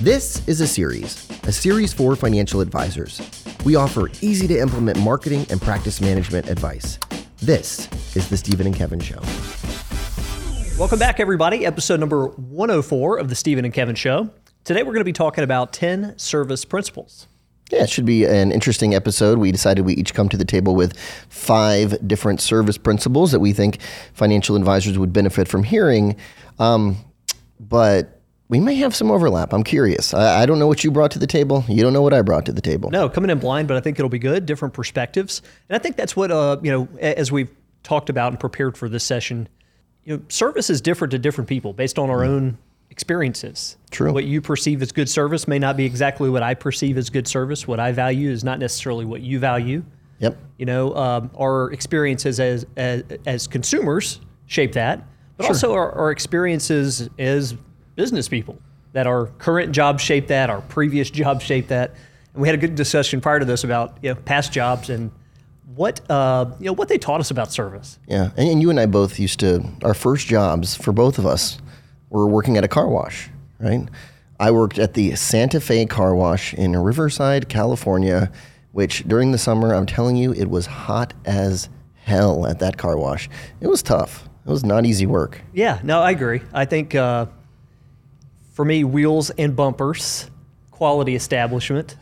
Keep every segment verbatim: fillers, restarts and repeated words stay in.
This is a series, a series for financial advisors. We offer easy-to-implement marketing and practice management advice. This is The Stephen and Kevin Show. Welcome back, everybody. Episode number one oh four of The Stephen and Kevin Show. Today, we're going to be talking about ten service principles. Yeah, it should be an interesting episode. We decided we each come to the table with five different service principles that we think financial advisors would benefit from hearing, um, but we may have some overlap. I'm curious. I, I don't know what you brought to the table. You don't know what I brought to the table. No, coming in blind, but I think it'll be good, different perspectives. And I think that's what, uh, you know, as we've talked about and prepared for this session, you know, service is different to different people based on our mm-hmm. own experiences. True. What you perceive as good service may not be exactly what I perceive as good service. What I value is not necessarily what you value. Yep. You know, um, our experiences as, as as consumers shape that, but sure. also our, our experiences as business people, that our current job shape that, our previous job shape that. And we had a good discussion prior to this about you know, past jobs and what uh, you know what they taught us about service. Yeah, and, and you and I both used to, our first jobs for both of us, we're working at a car wash, right? I worked at the Santa Fe car wash in Riverside, California, which during the summer, I'm telling you, it was hot as hell at that car wash. It was tough. It was not easy work. Yeah, no, I agree. I think uh, for me, wheels and bumpers, quality establishment.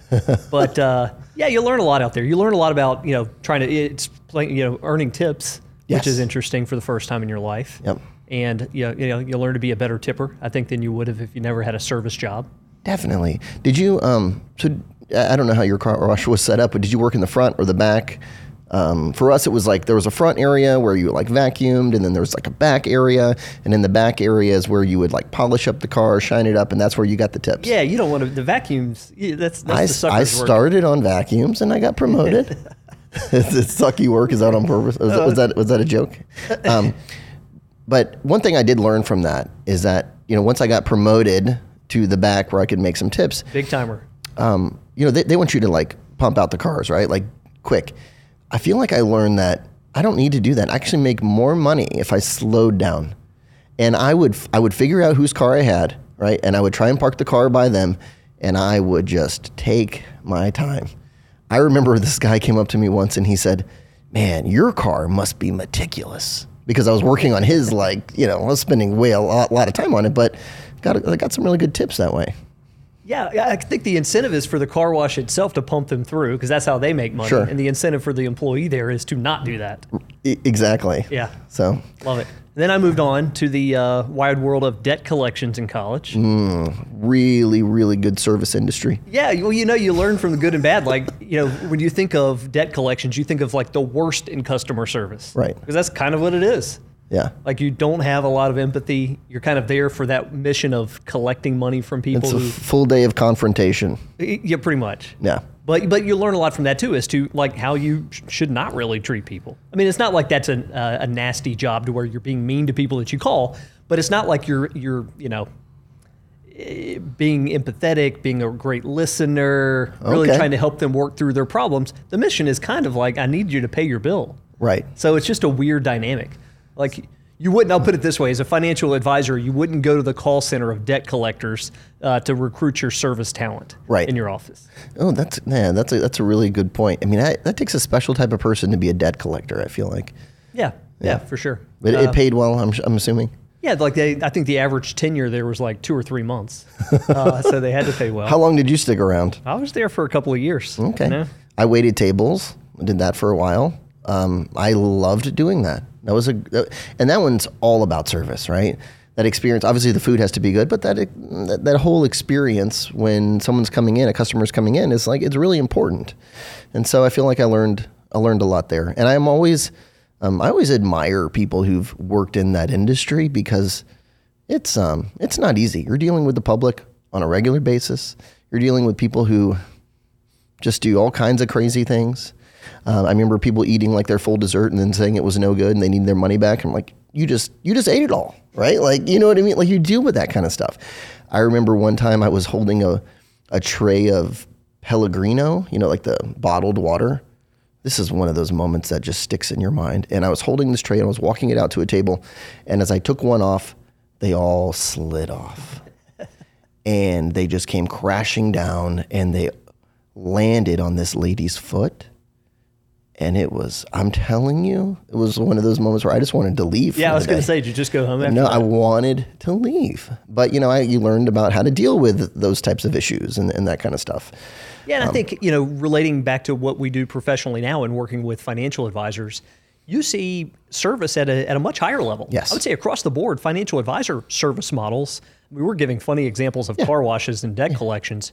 But uh, yeah, you learn a lot out there. You learn a lot about, you know, trying to, it's you know, earning tips, yes. which is interesting for the first time in your life. Yep. And you know, you know, you'll learn to be a better tipper, I think, than you would have if you never had a service job. Definitely. Did you, um, so I don't know how your car wash was set up, but did you work in the front or the back? Um, for us, it was like there was a front area where you like vacuumed, and then there was like a back area. And in the back area is where you would like polish up the car, shine it up, and that's where you got the tips. Yeah, you don't want to, the vacuums, that's, that's I, the sucker's I work. I started on vacuums and I got promoted. It's sucky work, is that on purpose? Was, was, that, was that a joke? Um, But one thing I did learn from that is that, you know, once I got promoted to the back where I could make some tips. Big timer. Um, you know, they, they want you to like pump out the cars, right? Like quick. I feel like I learned that I don't need to do that. I actually make more money if I slowed down. And I would, I would figure out whose car I had, right? And I would try and park the car by them, and I would just take my time. I remember this guy came up to me once and he said, "Man, your car must be meticulous." Because I was working on his, like, you know, I was spending way a lot, lot of time on it, but got I got some really good tips that way. Yeah, I think the incentive is for the car wash itself to pump them through, because that's how they make money. Sure. And the incentive for the employee there is to not do that. Exactly. Yeah. So. Love it. And then I moved on to the uh, wide world of debt collections in college. Mm, really, really good service industry. Yeah, well, you know, you learn from the good and bad. Like, you know, when you think of debt collections, you think of like the worst in customer service. Right. Because that's kind of what it is. Yeah. Like you don't have a lot of empathy. You're kind of there for that mission of collecting money from people. It's a who, full day of confrontation. Yeah, pretty much. Yeah. But but you learn a lot from that too, as to like how you sh- should not really treat people. I mean, it's not like that's an, uh, a nasty job to where you're being mean to people that you call, but it's not like you're you're you know being empathetic, being a great listener, really okay. trying to help them work through their problems. The mission is kind of like, I need you to pay your bill. Right. So it's just a weird dynamic. Like you wouldn't, I'll put it this way, as a financial advisor, you wouldn't go to the call center of debt collectors uh, to recruit your service talent right. in your office. Oh, that's man, that's a, that's a really good point. I mean, I, that takes a special type of person to be a debt collector, I feel like. Yeah, yeah, yeah for sure. But uh, it paid well, I'm I'm assuming? Yeah, like they, I think the average tenure there was like two or three months, uh, so they had to pay well. How long did you stick around? I was there for a couple of years. Okay. You know? I waited tables, did that for a while. Um, I loved doing that. That was a, and that one's all about service, right? That experience, obviously the food has to be good, but that, that that whole experience when someone's coming in, a customer's coming in, is like, it's really important. And so I feel like I learned, I learned a lot there. And I'm always, um, I always admire people who've worked in that industry because it's, um, it's not easy. You're dealing with the public on a regular basis. You're dealing with people who just do all kinds of crazy things. Uh, I remember people eating like their full dessert and then saying it was no good and they need their money back. I'm like, you just you just ate it all, right? Like, you know what I mean? Like you deal with that kind of stuff. I remember one time I was holding a, a tray of Pellegrino, you know, like the bottled water. This is one of those moments that just sticks in your mind. And I was holding this tray and I was walking it out to a table. And as I took one off, they all slid off. and they just came crashing down and they landed on this lady's foot. And it was, I'm telling you, it was one of those moments where I just wanted to leave. Yeah, I was going to say, did you just go home after No, that? I wanted to leave. But, you know, I, you learned about how to deal with those types of issues and, and that kind of stuff. Yeah, and um, I think, you know, relating back to what we do professionally now and working with financial advisors, you see service at a at a much higher level. Yes. I would say across the board, financial advisor service models, we were giving funny examples of yeah. car washes and debt yeah. collections.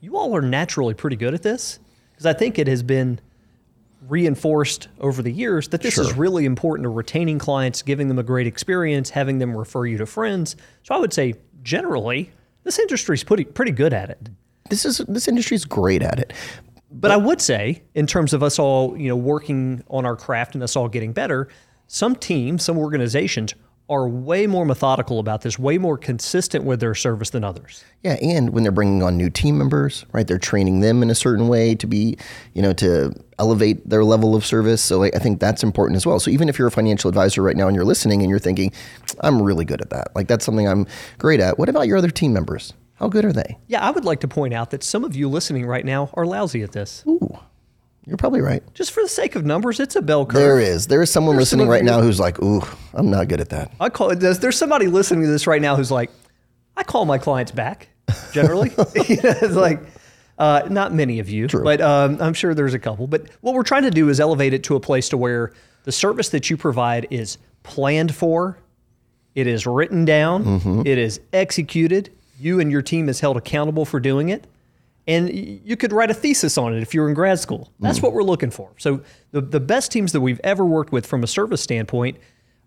You all are naturally pretty good at this because I think it has been reinforced over the years that this sure. is really important to retaining clients, giving them a great experience, having them refer you to friends. So I would say generally, this industry is pretty, pretty good at it. This is this industry is great at it. But, but I would say in terms of us all, you know, working on our craft and us all getting better, some teams, some organizations are way more methodical about this, way more consistent with their service than others. Yeah, and when they're bringing on new team members, right, they're training them in a certain way to be, you know, to elevate their level of service. So like, I think that's important as well. So even if you're a financial advisor right now and you're listening and you're thinking, I'm really good at that, like that's something I'm great at. What about your other team members? How good are they? Yeah, I would like to point out that some of you listening right now are lousy at this. Ooh. You're probably right. Just for the sake of numbers, it's a bell curve. There is. There is someone there's listening right now who's like, ooh, I'm not good at that. I call it this. There's somebody listening to this right now who's like, I call my clients back, generally. You know, it's like, uh, not many of you, True. but um, I'm sure there's a couple. But what we're trying to do is elevate it to a place to where the service that you provide is planned for, it is written down, mm-hmm. it is executed, you and your team is held accountable for doing it. And you could write a thesis on it if you were in grad school. That's mm. what we're looking for. So the, the best teams that we've ever worked with from a service standpoint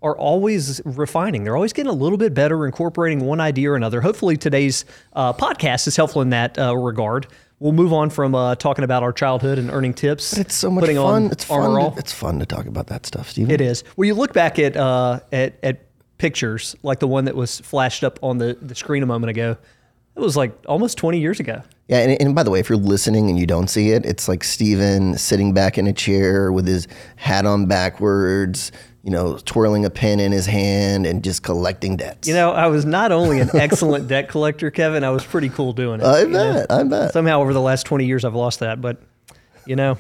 are always refining. They're always getting a little bit better, incorporating one idea or another. Hopefully today's uh, podcast is helpful in that uh, regard. We'll move on from uh, talking about our childhood and earning tips. But it's so much fun. It's fun, to, it's fun to talk about that stuff, Stephen. It is. Well, you look back at, uh, at, at pictures like the one that was flashed up on the, the screen a moment ago. It was like almost twenty years ago. Yeah, and, and by the way, if you're listening and you don't see it, it's like Stephen sitting back in a chair with his hat on backwards, you know, twirling a pen in his hand and just collecting debts. You know, I was not only an excellent debt collector, Kevin, I was pretty cool doing it. I bet, know? I bet. Somehow over the last twenty years, I've lost that, but... You know,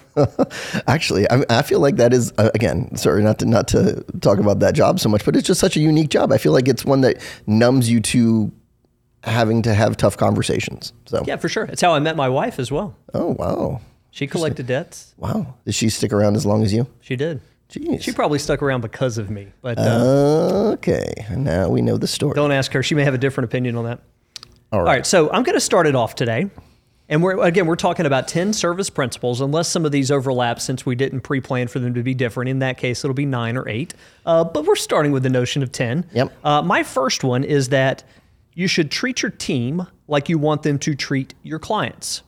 actually, I, I feel like that is, uh, again, sorry, not to not to talk about that job so much, but it's just such a unique job. I feel like it's one that numbs you to having to have tough conversations. So yeah, for sure. It's how I met my wife as well. Oh, wow. She collected debts. Wow. Did she stick around as long as you? She did. Jeez. She probably stuck around because of me. But uh, okay. Now we know the story. Don't ask her. She may have a different opinion on that. All right. All right. So I'm going to start it off today. And we're again, we're talking about ten service principles, unless some of these overlap since we didn't pre-plan for them to be different. In that case, it'll be nine or eight. Uh, but we're starting with the notion of ten. Yep. Uh, my first one is that you should treat your team like you want them to treat your clients.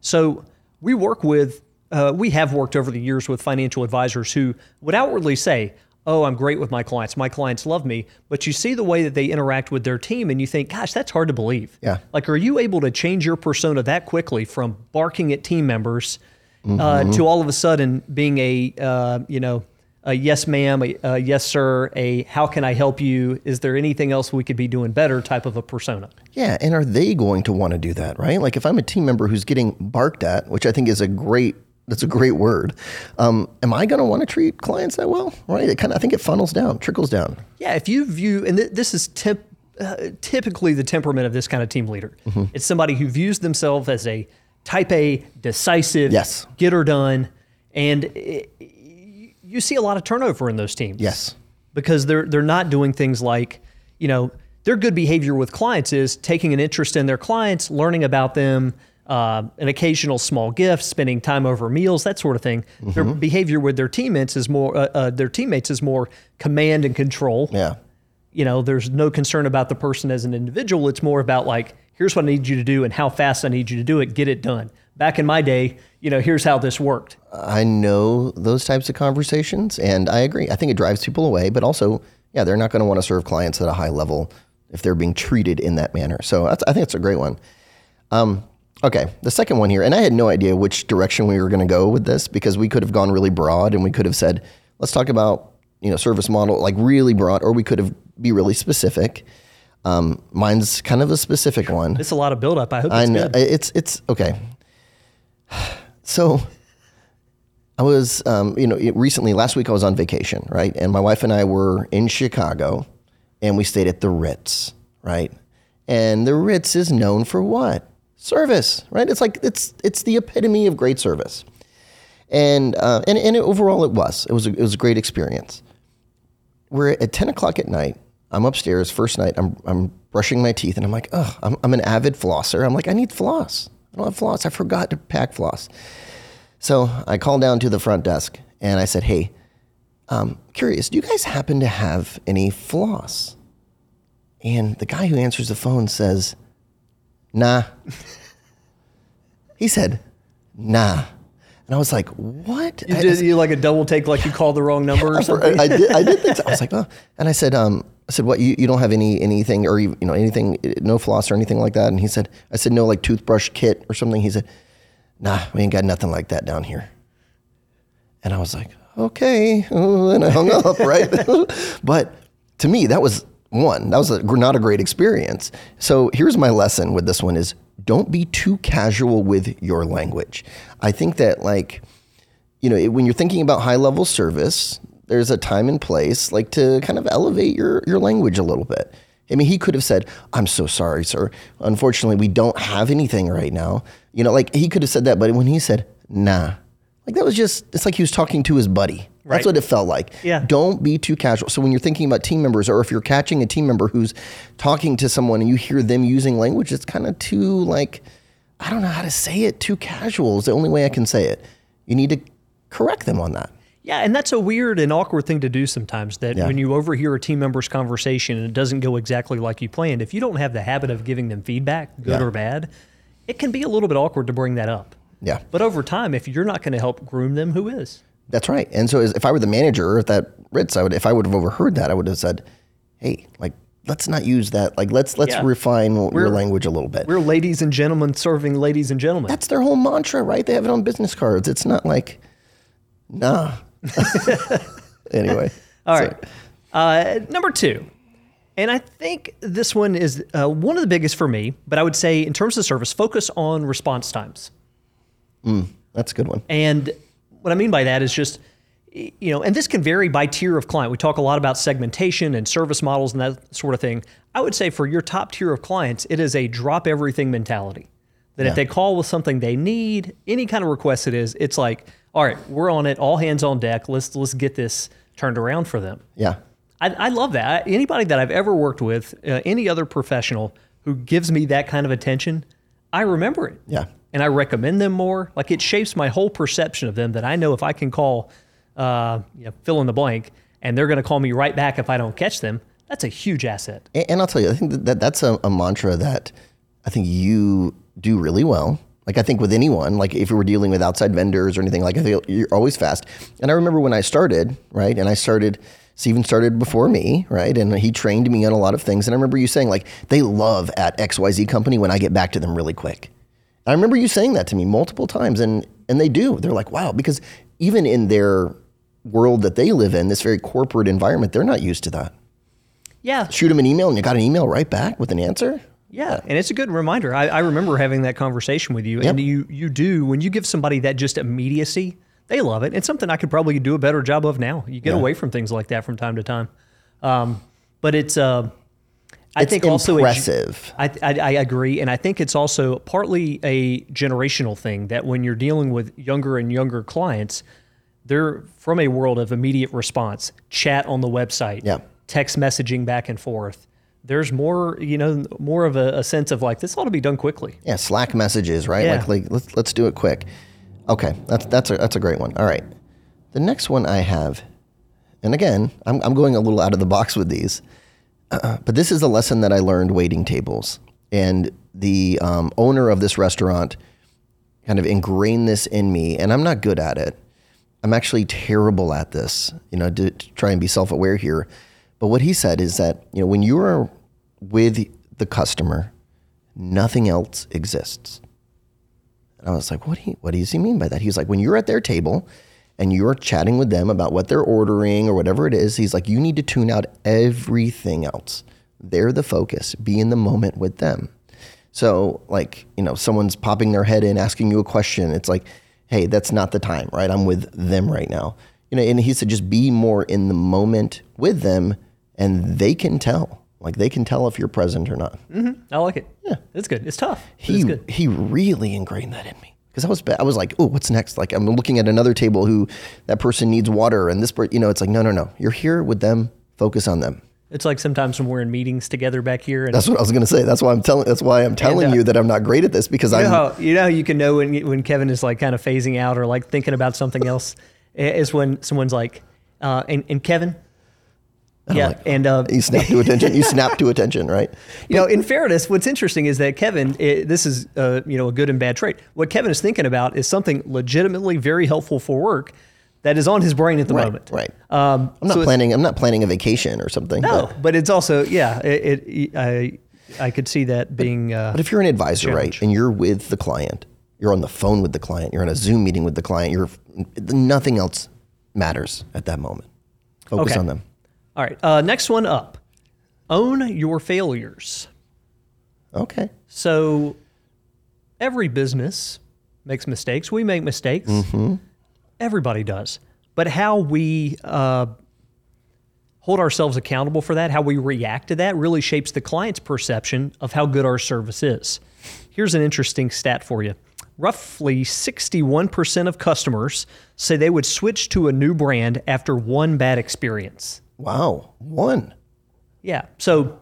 So we work with, uh, we have worked over the years with financial advisors who would outwardly say, oh, I'm great with my clients. My clients love me. But you see the way that they interact with their team and you think, gosh, that's hard to believe. Yeah. Like, are you able to change your persona that quickly from barking at team members mm-hmm. uh, to all of a sudden being a, uh, you know, a yes, ma'am, a, a yes, sir, a how can I help you? Is there anything else we could be doing better type of a persona? Yeah. And are they going to want to do that, right? Like if I'm a team member who's getting barked at, which I think is a great That's a great word. Um, am I going to want to treat clients that well? Right? It kind of, I think it funnels down, trickles down. Yeah. If you view, and th- this is tip, uh, typically the temperament of this kind of team leader. Mm-hmm. It's somebody who views themselves as a type A, decisive, yes. get her done. And it, you see a lot of turnover in those teams. Yes. Because they're they're not doing things like, you know, their good behavior with clients is taking an interest in their clients, learning about them, Uh, an occasional small gift, spending time over meals, that sort of thing. Mm-hmm. Their behavior with their teammates is more uh, uh, their teammates is more command and control. Yeah, you know, there's no concern about the person as an individual. It's more about like, here's what I need you to do and how fast I need you to do it. Get it done. Back in my day, you know, here's how this worked. I know those types of conversations, and I agree. I think it drives people away, but also, yeah, they're not going to want to serve clients at a high level if they're being treated in that manner. So that's, I think it's a great one. Um, Okay, the second one here, and I had no idea which direction we were going to go with this because we could have gone really broad and we could have said, let's talk about, you know, service model, like really broad, or we could have be really specific. Um, mine's kind of a specific one. It's a lot of buildup. I hope it's I know. Good. It's, it's okay. So I was, um, you know, recently, last week I was on vacation, right? And my wife and I were in Chicago and we stayed at the Ritz, right? And the Ritz is known for what? Service, right? It's like, it's it's the epitome of great service. And uh, and, and it, overall it was. It was a, it was a great experience. We're at ten o'clock at night. I'm upstairs, first night, I'm I'm brushing my teeth and I'm like, oh, I'm, I'm an avid flosser. I'm like, I need floss. I don't have floss. I forgot to pack floss. So I called down to the front desk and I said, hey, um, curious, do you guys happen to have any floss? And the guy who answers the phone says, nah. He said, nah. And I was like, what? You did I, you like a double take, like you called the wrong number or something? I did, I did think so. I was like, oh. And I said, um, I said, what, you, you don't have any anything or, you know, anything, no floss or anything like that? And he said, I said, no, like toothbrush kit or something. He said, nah, we ain't got nothing like that down here. And I was like, okay. And I hung up, right? But to me, that was one, that was a, not a great experience. So here's my lesson with this one is, don't be too casual with your language. I think that, like, you know, it, when you're thinking about high level service, there's a time and place, like, to kind of elevate your, your language a little bit. I mean, he could have said, I'm so sorry, sir. Unfortunately, we don't have anything right now. You know, like, he could have said that, but when he said, nah, like, that was just, it's like he was talking to his buddy. Right. That's what it felt like. Yeah. Don't be too casual. So when you're thinking about team members, or if you're catching a team member who's talking to someone and you hear them using language, it's kind of too, like, I don't know how to say it, too casual is the only way I can say it. You need to correct them on that. Yeah, and that's a weird and awkward thing to do sometimes, that yeah. when you overhear a team member's conversation and it doesn't go exactly like you planned, if you don't have the habit of giving them feedback, good yeah. or bad, it can be a little bit awkward to bring that up. Yeah. But over time, if you're not going to help groom them, who is? That's right. And so if I were the manager at that Ritz, I would, if I would have overheard that, I would have said, hey, like, let's not use that. Like, let's let's yeah. refine we're, your language a little bit. We're ladies and gentlemen serving ladies and gentlemen. That's their whole mantra, right? They have it on business cards. It's not like, nah. Anyway. All so. right. Uh, number two. And I think this one is uh, one of the biggest for me, but I would say in terms of service, focus on response times. Mm, that's a good one. And what I mean by that is just, you know, and this can vary by tier of client. We talk a lot about segmentation and service models and that sort of thing. I would say for your top tier of clients, it is a drop everything mentality. That yeah. if they call with something they need, any kind of request it is, it's like, all right, we're on it, all hands on deck. Let's let's get this turned around for them. Yeah. I, I love that. I, anybody that I've ever worked with, uh, any other professional who gives me that kind of attention, I remember it. Yeah. And I recommend them more. Like, it shapes my whole perception of them, that I know if I can call, uh, you know, fill in the blank, and they're going to call me right back if I don't catch them, that's a huge asset. And, and I'll tell you, I think that, that that's a, a mantra that I think you do really well. Like, I think with anyone, like if you were dealing with outside vendors or anything, like I think you're always fast. And I remember when I started, right? And I started, Stephen started before me, right? And he trained me on a lot of things. And I remember you saying, like, they love at X Y Z company when I get back to them really quick. I remember you saying that to me multiple times, and, and they do. They're like, wow, because even in their world that they live in, this very corporate environment, they're not used to that. Yeah. Shoot them an email, and you got an email right back with an answer. Yeah, yeah. And it's a good reminder. I, I remember having that conversation with you, yep. and you you do, when you give somebody that just immediacy, they love it. It's something I could probably do a better job of now. You get yeah. away from things like that from time to time. Um, but it's... Uh, I it's think also impressive. A, I, I, I agree. And I think it's also partly a generational thing, that when you're dealing with younger and younger clients, they're from a world of immediate response, chat on the website, yeah. text messaging back and forth. There's more, you know, more of a, a sense of like, this ought to be done quickly. Yeah, Slack messages, right? Yeah. Like, like let's let's do it quick. Okay, that's that's a that's a great one. All right. The next one I have, and again, I'm I'm going a little out of the box with these. Uh, but this is a lesson that I learned waiting tables. And the um, owner of this restaurant kind of ingrained this in me, and I'm not good at it. I'm actually terrible at this, you know, to, to try and be self-aware here. But what he said is that, you know, when you are with the customer, nothing else exists. And I was like, what do you, what does he mean by that? He's like, when you're at their table and you're chatting with them about what they're ordering or whatever it is, he's like, you need to tune out everything else. They're the focus. Be in the moment with them. So like, you know, someone's popping their head in, asking you a question. It's like, hey, that's not the time, right? I'm with them right now. You know, and he said, just be more in the moment with them, and they can tell. Like, they can tell if you're present or not. Mm-hmm. I like it. Yeah. It's good. It's tough. He, it's good. He really ingrained that in me. Because I was I was like, oh, what's next? Like, I'm looking at another table who, that person needs water, and this person, you know, it's like, no, no, no. You're here with them. Focus on them. It's like sometimes when we're in meetings together back here. And that's what I was going to say. That's why I'm telling. That's why I'm telling and, uh, you that I'm not great at this, because I. You know, you know, you can know when when Kevin is like kind of phasing out or like thinking about something else, is when someone's like, uh, and, and Kevin. And yeah, like, and uh, you snap to attention. You snap to attention, right? You know, in fairness, what's interesting is that Kevin, it, this is uh, you know, a good and bad trait. What Kevin is thinking about is something legitimately very helpful for work. That is on his brain at the right, moment. Right. Um, I'm not so planning. I'm not planning a vacation or something. No, but, but it's also yeah. It, it I I could see that being. But, uh, but if you're an advisor, right, and you're with the client, you're on the phone with the client, you're in a Zoom meeting with the client, you're nothing else matters at that moment. Focus okay. on them. All right. Uh, next one up. Own your failures. Okay. So every business makes mistakes. We make mistakes. Mm-hmm. Everybody does. But how we uh, hold ourselves accountable for that, how we react to that, really shapes the client's perception of how good our service is. Here's an interesting stat for you. Roughly sixty-one percent of customers say they would switch to a new brand after one bad experience. Wow. One. Yeah. So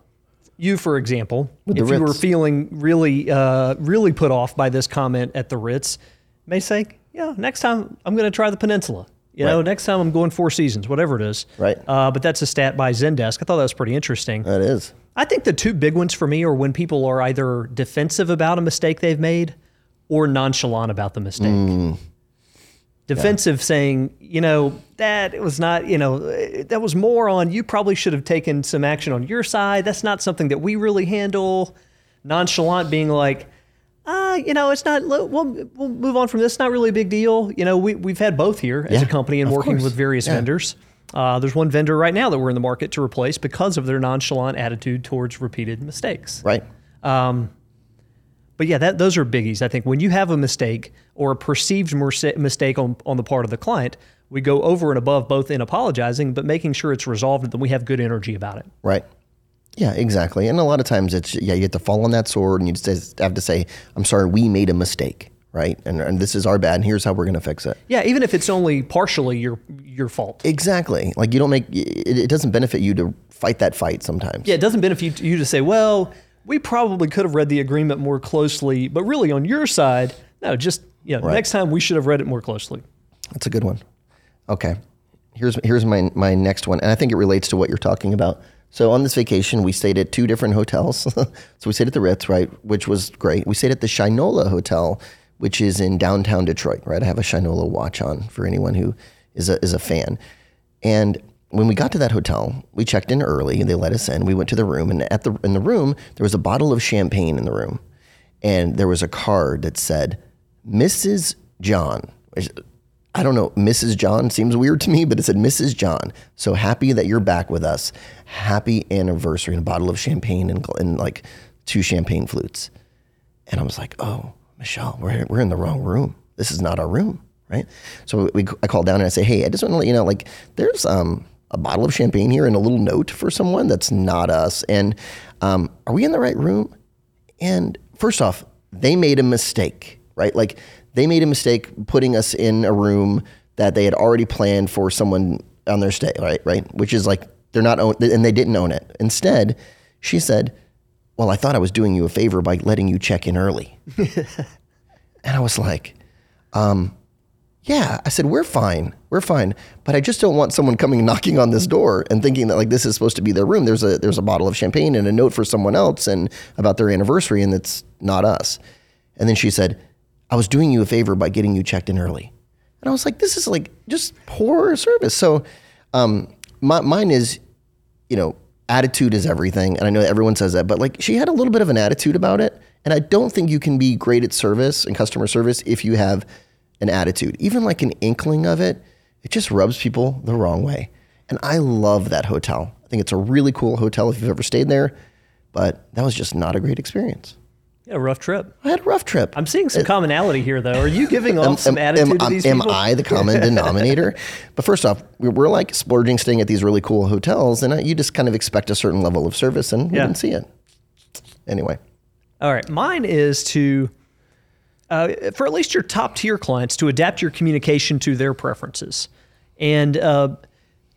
you, for example, with if you were feeling really, uh, really put off by this comment at the Ritz, may say, yeah, next time I'm going to try the Peninsula. You right. know, next time I'm going Four Seasons, whatever it is. Right. Uh, but that's a stat by Zendesk. I thought that was pretty interesting. That is. I think the two big ones for me are when people are either defensive about a mistake they've made or nonchalant about the mistake. Mm. Defensive yeah. saying, you know, that it was not, you know, that was more on you probably should have taken some action on your side. That's not something that we really handle. Nonchalant being like, Uh, you know, it's not, we'll, we'll move on from this. It's not really a big deal. You know, we, we've had both here as yeah, a company and working course. with various yeah. vendors. Uh, there's one vendor right now that we're in the market to replace because of their nonchalant attitude towards repeated mistakes. Right. Um, but yeah, that those are biggies. I think when you have a mistake or a perceived mistake on, on the part of the client, we go over and above both in apologizing, but making sure it's resolved and that we have good energy about it. Right. Yeah, exactly. And a lot of times it's, yeah, you have to fall on that sword and you just have to say, I'm sorry, we made a mistake, right? And and this is our bad and here's how we're going to fix it. Yeah, even if it's only partially your your fault. Exactly. Like you don't make, it, it doesn't benefit you to fight that fight sometimes. Yeah, it doesn't benefit you to say, well, we probably could have read the agreement more closely, but really on your side, no, just, you know, right. next time we should have read it more closely. That's a good one. Okay. Here's here's my my next one. And I think it relates to what you're talking about. So on this vacation, we stayed at two different hotels. So we stayed at the Ritz, right, which was great. We stayed at the Shinola Hotel, which is in downtown Detroit, right? I have a Shinola watch on for anyone who is a is a fan. And when we got to that hotel, we checked in early, and they let us in. We went to the room, and at the in the room, there was a bottle of champagne in the room. And there was a card that said, Missus John. I don't know, Missus John seems weird to me, but it said, Missus John, so happy that you're back with us. Happy anniversary, and a bottle of champagne and, and like two champagne flutes. And I was like, oh, Michelle, we're we're in the wrong room. This is not our room, right? So we, I called down and I say, hey, I just want to let you know, like there's um, a bottle of champagne here and a little note for someone that's not us. And um, are we in the right room? And first off, they made a mistake, right? Like. They made a mistake putting us in a room that they had already planned for someone on their stay, right? Right, which is like they're not own, and they didn't own it. Instead, she said, "Well, I thought I was doing you a favor by letting you check in early." And I was like, um, "Yeah," I said, "We're fine, we're fine, but I just don't want someone coming knocking on this door and thinking that like this is supposed to be their room. There's a there's a bottle of champagne and a note for someone else and about their anniversary, and it's not us." And then she said, I was doing you a favor by getting you checked in early. And I was like, this is like just poor service. So um, my, mine is, you know, attitude is everything. And I know everyone says that, but like she had a little bit of an attitude about it. And I don't think you can be great at service and customer service if you have an attitude, even like an inkling of it. It just rubs people the wrong way. And I love that hotel. I think it's a really cool hotel if you've ever stayed there, but that was just not a great experience. Yeah, rough trip. I had a rough trip. I'm seeing some commonality here, though. Are you giving off am, some attitude am, to these am people? Am I the common denominator? But first off, we we're like splurging, staying at these really cool hotels, and you just kind of expect a certain level of service, and we yeah. didn't see it. Anyway. All right. Mine is to, uh, for at least your top tier clients, to adapt your communication to their preferences. And uh,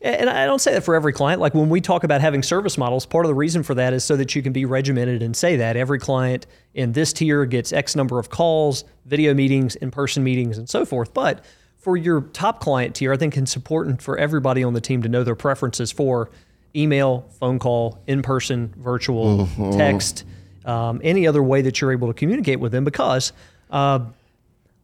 and I don't say that for every client. Like when we talk about having service models, part of the reason for that is so that you can be regimented and say that every client in this tier gets X number of calls, video meetings, in-person meetings, and so forth. But for your top client tier, I think it's important for everybody on the team to know their preferences for email, phone call, in-person, virtual, mm-hmm. text, um, any other way that you're able to communicate with them, because uh,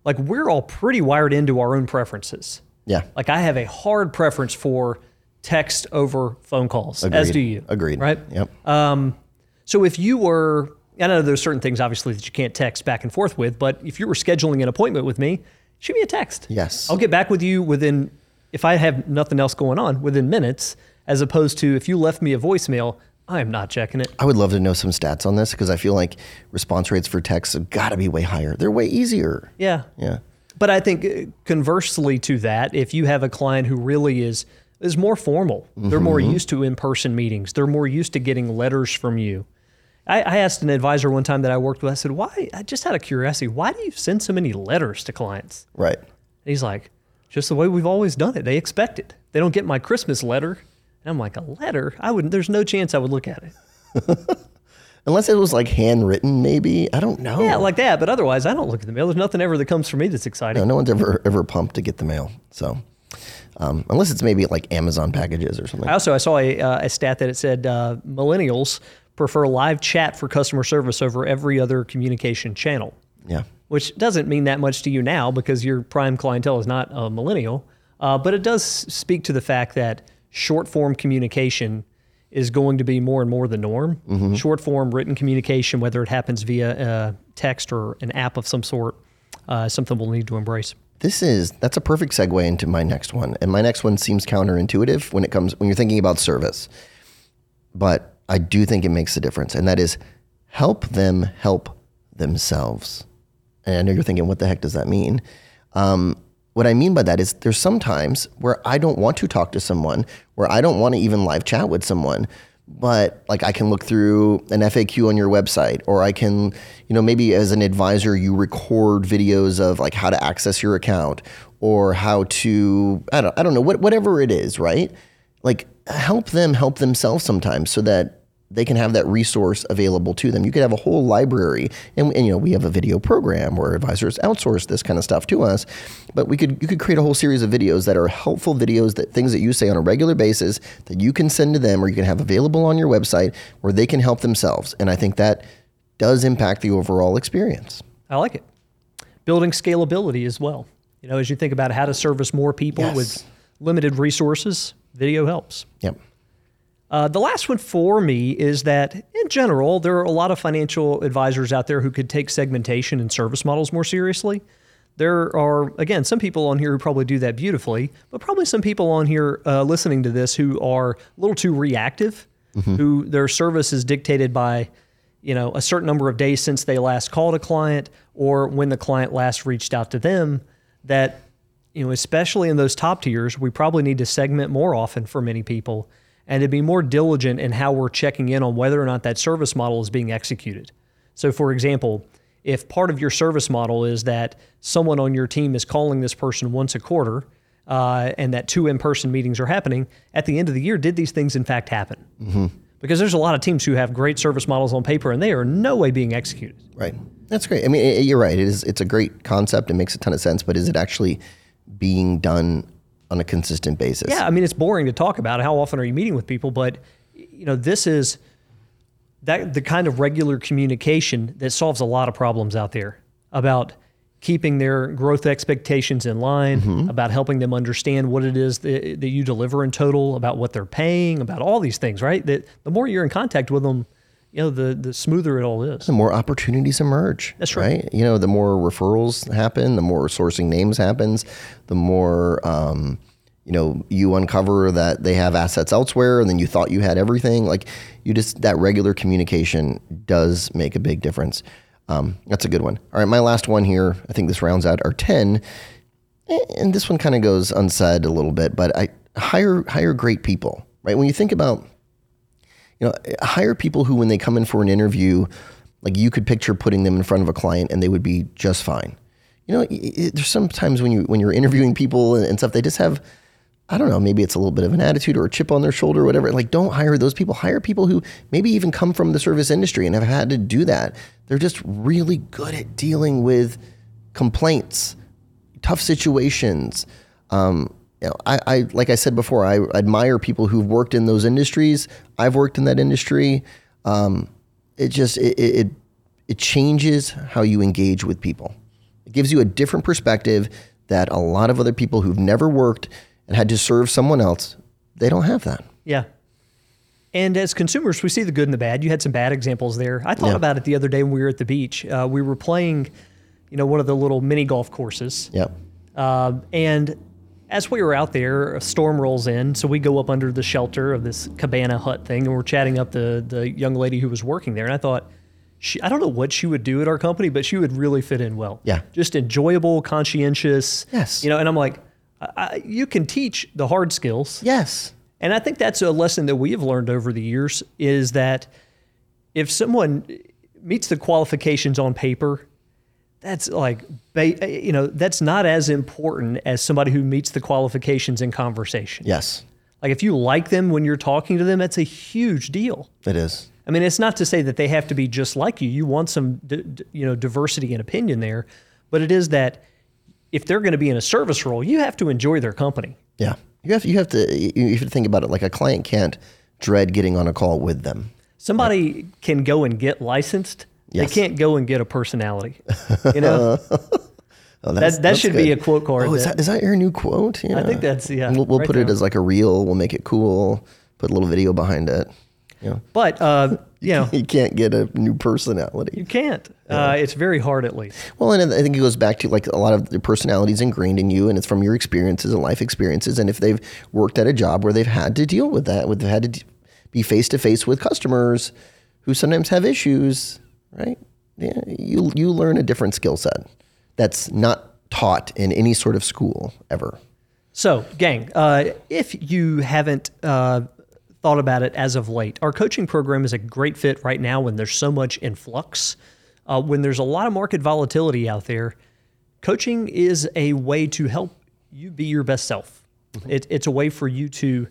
like we're all pretty wired into our own preferences. Yeah. Like I have a hard preference for text over phone calls. Agreed. As do you. Agreed. Right? Yep. Um, so if you were, I know there's certain things obviously that you can't text back and forth with, but if you were scheduling an appointment with me, shoot me a text. Yes. I'll get back with you within, if I have nothing else going on, within minutes, as opposed to if you left me a voicemail, I am not checking it. I would love to know some stats on this because I feel like response rates for texts have got to be way higher. They're way easier. Yeah. Yeah. But I think conversely to that, if you have a client who really is is more formal, mm-hmm. they're more used to in-person meetings, they're more used to getting letters from you. I, I asked an advisor one time that I worked with, I said, why, I just out of curiosity, why do you send so many letters to clients? Right. And he's like, just the way we've always done it. They expect it. They don't get my Christmas letter. And I'm like, a letter? I wouldn't, there's no chance I would look at it. Unless it was like handwritten, maybe. I don't know. Yeah, like that. But otherwise, I don't look at the mail. There's nothing ever that comes from me that's exciting. No, no one's ever ever pumped to get the mail. So um, unless it's maybe like Amazon packages or something. I also, I saw a, uh, a stat that it said uh, millennials prefer live chat for customer service over every other communication channel. Yeah. Which doesn't mean that much to you now because your prime clientele is not a millennial. Uh, but it does speak to the fact that short-form communication is going to be more and more the norm. Mm-hmm. Short-form written communication, whether it happens via uh, text or an app of some sort, uh, something we'll need to embrace. This is, that's a perfect segue into my next one. And my next one seems counterintuitive when it comes, when you're thinking about service. But I do think it makes a difference. And that is help them help themselves. And I know you're thinking, what the heck does that mean? Um, What I mean by that is there's sometimes where I don't want to talk to someone, where I don't want to even live chat with someone, but like I can look through an F A Q on your website, or I can, you know, maybe as an advisor, you record videos of like how to access your account or how to, I don't, I don't know, what, whatever it is, right? Like help them help themselves sometimes so that they can have that resource available to them. You could have a whole library, and, and you know we have a video program where advisors outsource this kind of stuff to us. But we could you could create a whole series of videos that are helpful videos, that things that you say on a regular basis that you can send to them, or you can have available on your website where they can help themselves. And I think that does impact the overall experience. I like it. Building scalability as well. You know, as you think about how to service more people yes. with limited resources, video helps. Yep. Uh, the last one for me is that, in general, there are a lot of financial advisors out there who could take segmentation and service models more seriously. There are, again, some people on here who probably do that beautifully, but probably some people on here uh, listening to this who are a little too reactive, mm-hmm. who their service is dictated by, you know, a certain number of days since they last called a client or when the client last reached out to them. That, you know, especially in those top tiers, we probably need to segment more often for many people, and to be more diligent in how we're checking in on whether or not that service model is being executed. So for example, if part of your service model is that someone on your team is calling this person once a quarter uh, and that two in-person meetings are happening, at the end of the year, did these things in fact happen? Mm-hmm. Because there's a lot of teams who have great service models on paper and they are in no way being executed. Right. That's great. I mean, it, you're right. It is, it's a great concept. It makes a ton of sense, but is it actually being done on a consistent basis? Yeah, I mean, it's boring to talk about how often are you meeting with people, but you know, this is that the kind of regular communication that solves a lot of problems out there about keeping their growth expectations in line, mm-hmm. about helping them understand what it is that, that you deliver in total, about what they're paying, about all these things, right? That the more you're in contact with them, you know, the, the smoother it all is. The more opportunities emerge. That's right. right. You know, the more referrals happen, the more sourcing names happens, the more, um, you know, you uncover that they have assets elsewhere and then you thought you had everything. Like you just, that regular communication does make a big difference. Um, that's a good one. All right, my last one here, I think this rounds out our ten. And this one kind of goes unsaid a little bit, but I hire hire great people, right? When you think about, you know, hire people who, when they come in for an interview, like you could picture putting them in front of a client and they would be just fine. You know, it, there's sometimes when, you, when you're interviewing people and, and stuff, they just have, I don't know, maybe it's a little bit of an attitude or a chip on their shoulder or whatever. Like, don't hire those people. Hire people who maybe even come from the service industry and have had to do that. They're just really good at dealing with complaints, tough situations. Um, you know, I, I like I said before, I admire people who've worked in those industries. I've worked in that industry. Um, it just it, it it changes how you engage with people. It gives you a different perspective that a lot of other people who've never worked and had to serve someone else, they don't have that. Yeah. And as consumers, we see the good and the bad. You had some bad examples there. I thought yeah. about it the other day when we were at the beach. Uh, we were playing, you know, one of the little mini golf courses. Yeah. Uh, and as we were out there, a storm rolls in. So we go up under the shelter of this cabana hut thing, and we're chatting up the the young lady who was working there. And I thought, she, I don't know what she would do at our company, but she would really fit in well. Yeah. Just enjoyable, conscientious. Yes. You know, and I'm like, I, you can teach the hard skills. Yes. And I think that's a lesson that we have learned over the years, is that if someone meets the qualifications on paper, that's like, you know, that's not as important as somebody who meets the qualifications in conversation. Yes. Like if you like them when you're talking to them, that's a huge deal. It is. I mean, it's not to say that they have to be just like you. You want some, you know, diversity in opinion there, but it is that if they're going to be in a service role, you have to enjoy their company. Yeah. You have to, you have to, you have to think about it. Like a client can't dread getting on a call with them. Somebody yeah. can go and get licensed. Yes. They can't go and get a personality. You know, oh, that that should good. be a quote card. Oh, is that, that, is that your new quote? Yeah. I think that's, yeah. We'll, we'll right put now. it as like a reel. We'll make it cool. Put a little video behind it. Yeah. But, uh, you know, you can't get a new personality. You can't. Yeah. Uh, it's very hard, at least. Well, and I think it goes back to like a lot of the personality's ingrained in you, and it's from your experiences and life experiences. And if they've worked at a job where they've had to deal with that, where they've had to be face to face with customers who sometimes have issues, right? Yeah, you you learn a different skill set that's not taught in any sort of school ever. So, gang, uh, if you haven't. Uh, thought about it as of late. Our coaching program is a great fit right now when there's so much in flux. Uh, when there's a lot of market volatility out there, coaching is a way to help you be your best self. Mm-hmm. It, it's a way for you to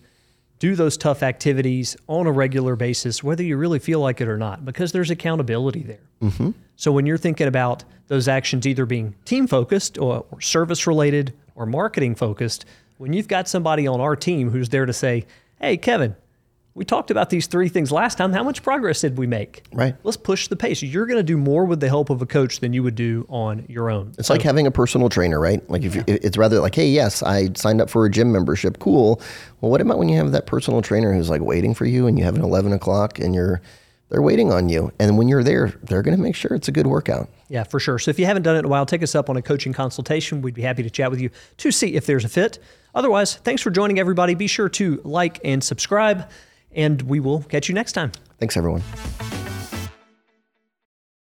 do those tough activities on a regular basis, whether you really feel like it or not, because there's accountability there. Mm-hmm. So when you're thinking about those actions either being team-focused or, or service-related or marketing-focused, when you've got somebody on our team who's there to say, hey, Kevin, we talked about these three things last time. How much progress did we make? Right. Let's push the pace. You're going to do more with the help of a coach than you would do on your own. It's so, like having a personal trainer, right? Like if yeah. you, it's rather like, hey, yes, I signed up for a gym membership. Cool. Well, what about when you have that personal trainer who's like waiting for you and you have an eleven o'clock and you're they're waiting on you. And when you're there, they're going to make sure it's a good workout. Yeah, for sure. So if you haven't done it in a while, take us up on a coaching consultation. We'd be happy to chat with you to see if there's a fit. Otherwise, thanks for joining, everybody. Be sure to like and subscribe. And we will catch you next time. Thanks, everyone.